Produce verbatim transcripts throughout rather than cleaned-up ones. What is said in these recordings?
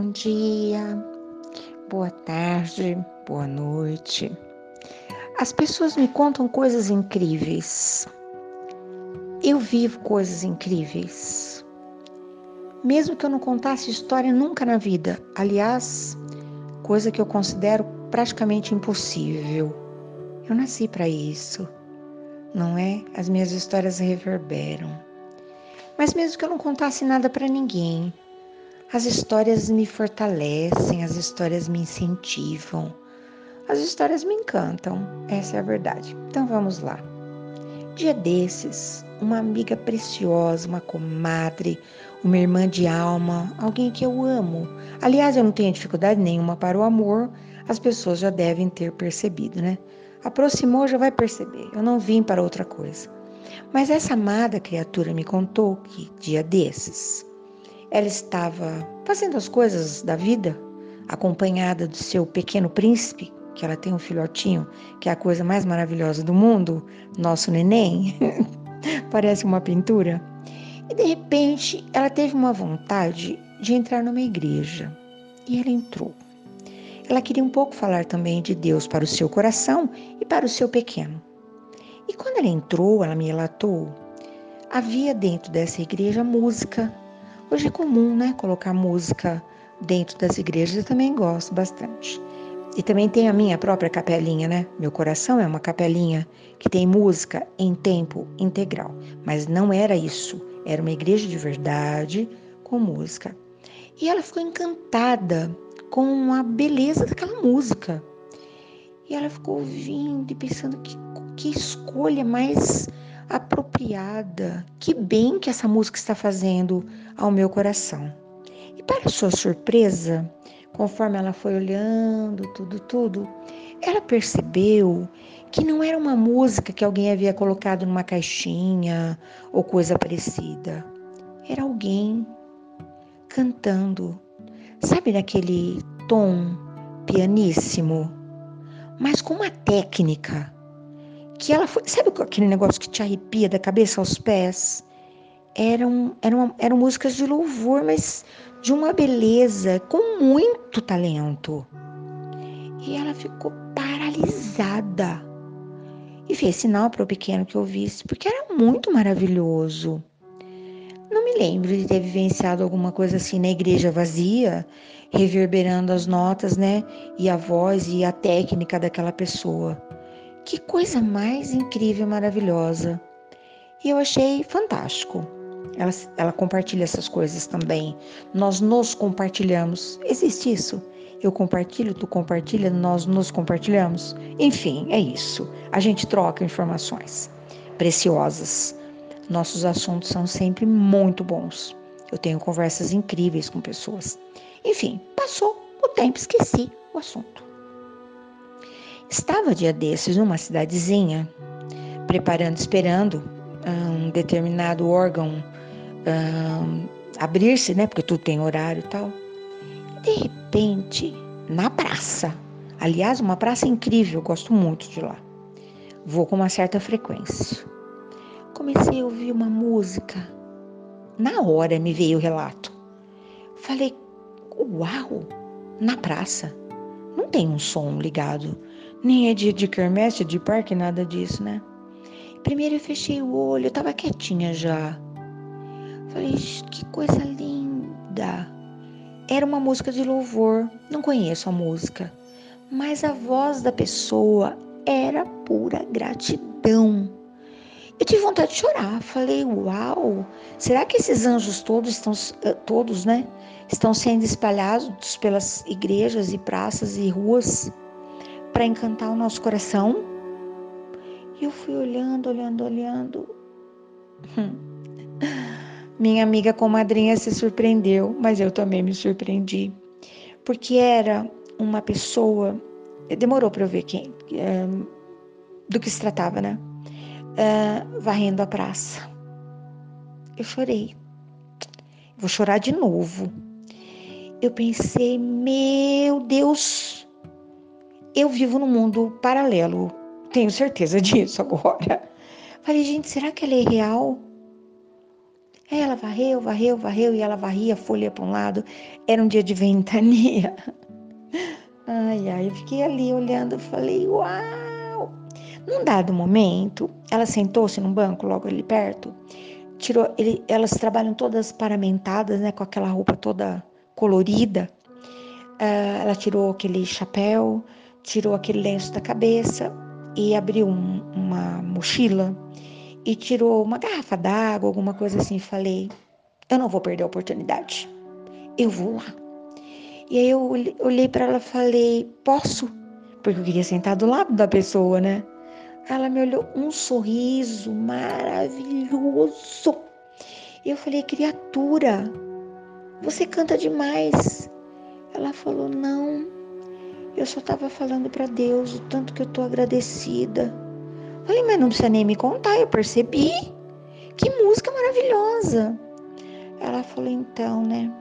Bom dia, boa tarde, boa noite. As pessoas me contam coisas incríveis. Eu vivo coisas incríveis. Mesmo que eu não contasse história nunca na vida, aliás, coisa que eu considero praticamente impossível. Eu nasci para isso, não é? As minhas histórias reverberam. Mas mesmo que eu não contasse nada para ninguém, as histórias me fortalecem, as histórias me incentivam, as histórias me encantam, essa é a verdade. Então vamos lá. Dia desses, uma amiga preciosa, uma comadre, uma irmã de alma, alguém que eu amo. Aliás, eu não tenho dificuldade nenhuma para o amor, as pessoas já devem ter percebido, né? Aproximou, já vai perceber, eu não vim para outra coisa. Mas essa amada criatura me contou que dia desses, ela estava fazendo as coisas da vida, acompanhada do seu pequeno príncipe, que ela tem um filhotinho, que é a coisa mais maravilhosa do mundo, nosso neném, parece uma pintura. E de repente, ela teve uma vontade de entrar numa igreja, e ela entrou. Ela queria um pouco falar também de Deus para o seu coração e para o seu pequeno. E quando ela entrou, ela me relatou, havia dentro dessa igreja música. Hoje é comum, né, colocar música dentro das igrejas, eu também gosto bastante. E também tem a minha própria capelinha, né? Meu coração é uma capelinha que tem música em tempo integral. Mas não era isso, era uma igreja de verdade com música. E ela ficou encantada com a beleza daquela música. E ela ficou ouvindo e pensando que, que escolha mais apropriada, que bem que essa música está fazendo ao meu coração. E para sua surpresa, conforme ela foi olhando tudo, tudo, ela percebeu que não era uma música que alguém havia colocado numa caixinha ou coisa parecida. Era alguém cantando, sabe, naquele tom pianíssimo, mas com uma técnica. Que ela foi, sabe aquele negócio que te arrepia da cabeça aos pés? Eram, eram, eram músicas de louvor, mas de uma beleza, com muito talento. E ela ficou paralisada. E fez sinal para o pequeno que eu visse, porque era muito maravilhoso. Não me lembro de ter vivenciado alguma coisa assim na igreja vazia, reverberando as notas, né? E a voz e a técnica daquela pessoa. Que coisa mais incrível e maravilhosa. E eu achei fantástico. Ela, ela compartilha essas coisas também. Nós nos compartilhamos. Existe isso. Eu compartilho, tu compartilha, nós nos compartilhamos. Enfim, é isso. A gente troca informações preciosas. Nossos assuntos são sempre muito bons. Eu tenho conversas incríveis com pessoas. Enfim, passou o tempo, esqueci o assunto. Estava dia desses numa cidadezinha, preparando, esperando um determinado órgão um, abrir-se, né? Porque tudo tem horário e tal. De repente, na praça, aliás, uma praça incrível, eu gosto muito de lá. Vou com uma certa frequência. Comecei a ouvir uma música. Na hora me veio o relato. Falei, uau, na praça. Não tem um som ligado. Nem é dia de quermesse, de parque, nada disso, né? Primeiro eu fechei o olho, eu tava quietinha já. Falei, que coisa linda. Era uma música de louvor, não conheço a música. Mas a voz da pessoa era pura gratidão. Eu tive vontade de chorar, falei, uau. Será que esses anjos todos, estão, todos, né, estão sendo espalhados pelas igrejas e praças e ruas? Para encantar o nosso coração. E eu fui olhando, olhando, olhando. Hum. Minha amiga comadrinha se surpreendeu, mas eu também me surpreendi. Porque era uma pessoa... Demorou para eu ver quem, é, do que se tratava, né? É, varrendo a praça. Eu chorei. Vou chorar de novo. Eu pensei, meu Deus... Eu vivo num mundo paralelo, tenho certeza disso agora. Falei, gente, será que ela é real? Aí ela varreu, varreu, varreu, e ela varria a folha para um lado. Era um dia de ventania. Ai, ai, eu fiquei ali olhando e falei, uau! Num dado momento, ela sentou-se num banco logo ali perto, tirou, ele, elas trabalham todas paramentadas, né, com aquela roupa toda colorida. Uh, ela tirou aquele chapéu, tirou aquele lenço da cabeça e abriu um, uma mochila e tirou uma garrafa d'água, alguma coisa assim. Falei, eu não vou perder a oportunidade, eu vou lá. E aí eu olhei para ela e falei, posso? Porque eu queria sentar do lado da pessoa, né? Ela me olhou, um sorriso maravilhoso. Eu falei, criatura, você canta demais. Ela falou, não, eu só estava falando para Deus o tanto que eu estou agradecida. Falei, mas não precisa nem me contar, eu percebi. Que música maravilhosa. Ela falou, então, né,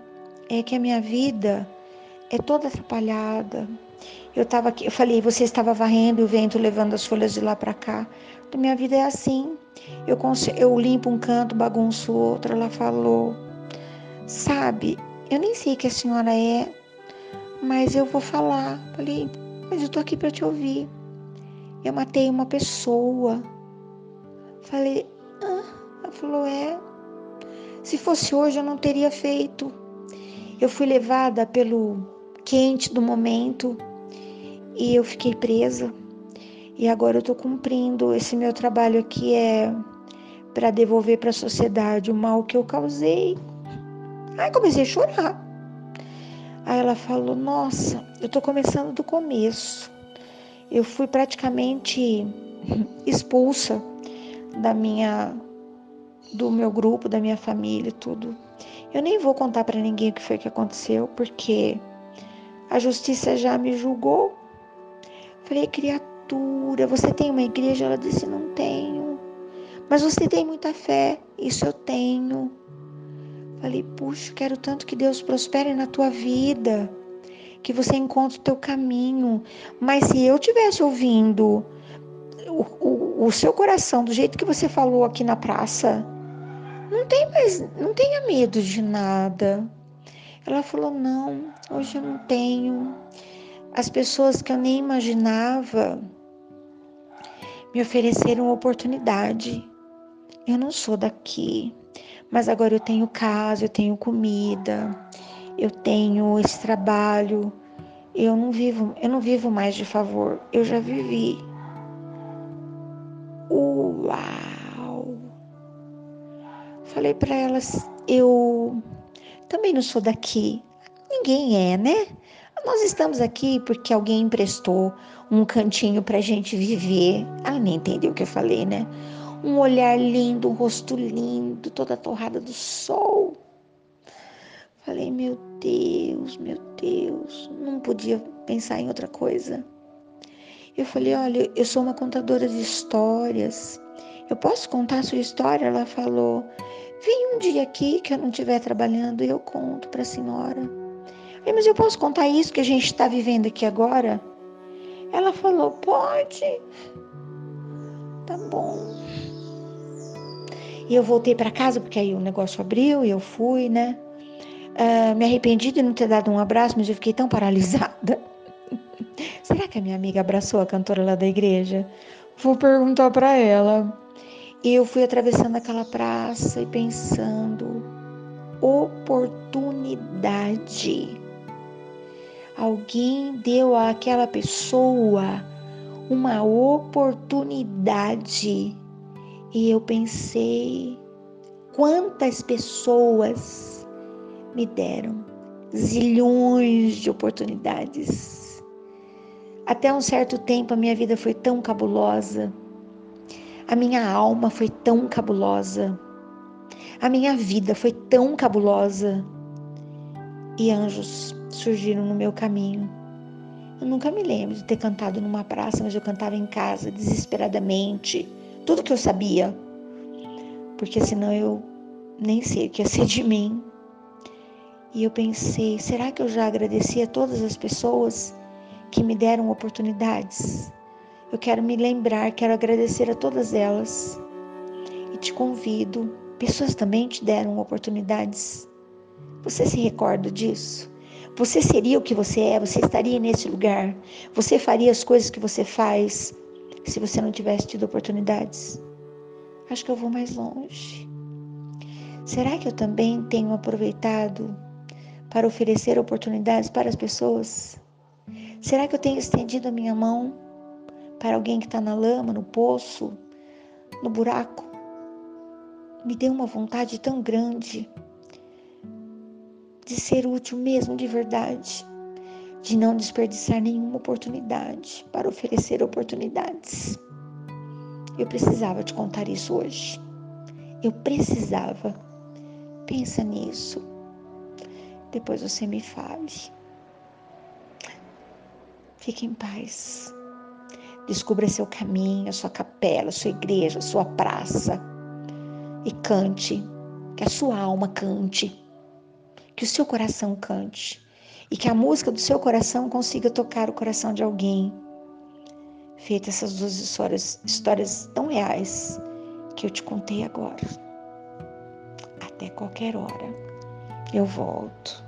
é que a minha vida é toda atrapalhada. Eu tava aqui, eu falei, você estava varrendo e o vento levando as folhas de lá para cá. Então, minha vida é assim. Eu, consigo, eu limpo um canto, bagunço outro. Ela falou, sabe, eu nem sei que a senhora é, mas eu vou falar. Falei, mas eu tô aqui para te ouvir. Eu matei uma pessoa. Falei, ah, ela falou, é. Se fosse hoje eu não teria feito. Eu fui levada pelo quente do momento e eu fiquei presa. E agora eu tô cumprindo. Esse meu trabalho aqui é para devolver para a sociedade o mal que eu causei. Aí comecei a chorar. Aí ela falou, nossa, eu tô começando do começo. Eu fui praticamente expulsa da minha, do meu grupo, da minha família e tudo. Eu nem vou contar para ninguém o que foi que aconteceu, porque a justiça já me julgou. Falei, criatura, você tem uma igreja? Ela disse, não tenho. Mas você tem muita fé? Isso eu tenho. Falei, puxa, quero tanto que Deus prospere na tua vida, que você encontre o teu caminho. Mas se eu tivesse ouvindo o, o, o seu coração, do jeito que você falou aqui na praça, não tem mais, não tenha medo de nada. Ela falou, não, hoje eu não tenho. As pessoas que eu nem imaginava me ofereceram oportunidade. Eu não sou daqui, mas agora eu tenho casa, eu tenho comida, eu tenho esse trabalho. Eu não vivo, eu não vivo mais de favor, eu já vivi. Uau! Falei para elas, eu também não sou daqui. Ninguém é, né? Nós estamos aqui porque alguém emprestou um cantinho pra gente viver. Ela nem entendeu o que eu falei, né? Um olhar lindo, um rosto lindo, toda torrada do sol. Falei, meu Deus, meu Deus, não podia pensar em outra coisa. Eu falei, olha, eu sou uma contadora de histórias, eu posso contar a sua história? Ela falou, vem um dia aqui que eu não estiver trabalhando e eu conto para a senhora. Eu falei, mas eu posso contar isso que a gente está vivendo aqui agora? Ela falou, pode. Tá bom. E eu voltei para casa, porque aí o negócio abriu e eu fui, né? Uh, me arrependi de não ter dado um abraço, mas eu fiquei tão paralisada. Será que a minha amiga abraçou a cantora lá da igreja? Vou perguntar para ela. E eu fui atravessando aquela praça e pensando, oportunidade. Alguém deu àquela pessoa uma oportunidade. E eu pensei, quantas pessoas me deram zilhões de oportunidades. Até um certo tempo a minha vida foi tão cabulosa, a minha alma foi tão cabulosa, a minha vida foi tão cabulosa, e anjos surgiram no meu caminho. Eu nunca me lembro de ter cantado numa praça, mas eu cantava em casa desesperadamente. Tudo que eu sabia, porque senão eu nem sei o que ia ser de mim. E eu pensei, será que eu já agradeci a todas as pessoas que me deram oportunidades? Eu quero me lembrar, quero agradecer a todas elas. E te convido Pessoas também te deram oportunidades. Você se recorda disso? Você seria o que você é, você estaria nesse lugar, você faria as coisas que você faz se você não tivesse tido oportunidades? Acho que eu vou mais longe. Será que eu também tenho aproveitado para oferecer oportunidades para as pessoas? Será que eu tenho estendido a minha mão para alguém que está na lama, no poço, no buraco? Me deu uma vontade tão grande de ser útil mesmo de verdade, de não desperdiçar nenhuma oportunidade para oferecer oportunidades. Eu precisava te contar isso hoje. Eu precisava. Pensa nisso. Depois você me fale. Fique em paz. Descubra seu caminho, a sua capela, a sua igreja, a sua praça. E cante. Que a sua alma cante. Que o seu coração cante e que a música do seu coração consiga tocar o coração de alguém. Feitas essas duas histórias, histórias tão reais que eu te contei agora. Até qualquer hora eu volto.